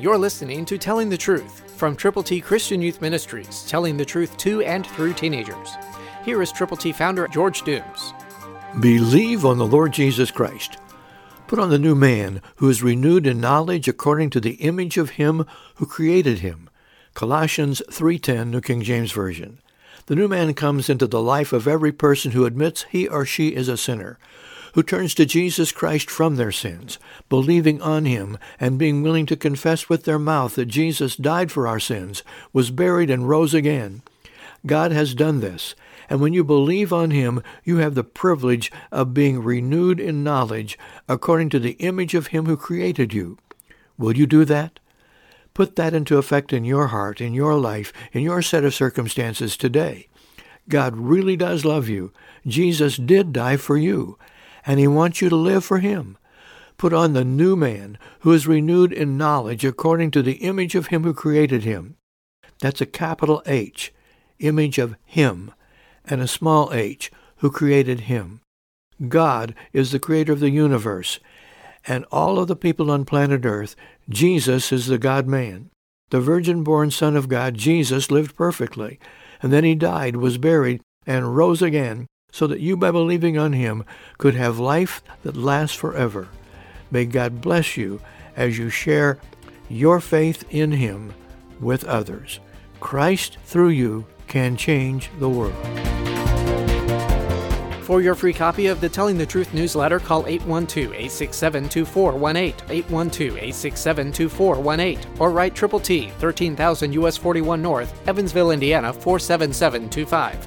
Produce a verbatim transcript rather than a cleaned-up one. You're listening to Telling the Truth from Triple T Christian Youth Ministries, telling the truth to and through teenagers. Here is Triple T founder George Dooms. Believe on the Lord Jesus Christ. Put on the new man, who is renewed in knowledge according to the image of him who created him. Colossians three ten, New King James Version. The new man comes into the life of every person who admits he or she is a sinner, who turns to Jesus Christ from their sins, believing on him and being willing to confess with their mouth that Jesus died for our sins, was buried, and rose again. God has done this, and when you believe on him, you have the privilege of being renewed in knowledge according to the image of him who created you. Will you do that? Put that into effect in your heart, in your life, in your set of circumstances today. God really does love you. Jesus did die for you, and he wants you to live for him. Put on the new man, who is renewed in knowledge according to the image of him who created him. That's a capital H, image of him, and a small h, who created him. God is the creator of the universe, and all of the people on planet Earth. Jesus is the God-man. The virgin-born Son of God, Jesus, lived perfectly, and then he died, was buried, and rose again, so that you, by believing on him, could have life that lasts forever. May God bless you as you share your faith in him with others. Christ, through you, can change the world. For your free copy of the Telling the Truth newsletter, call eight one two, eight six seven, two four one eight, eight one two, eight six seven, two four one eight, or write Triple T, thirteen thousand U S forty-one North, Evansville, Indiana, four seven seven two five.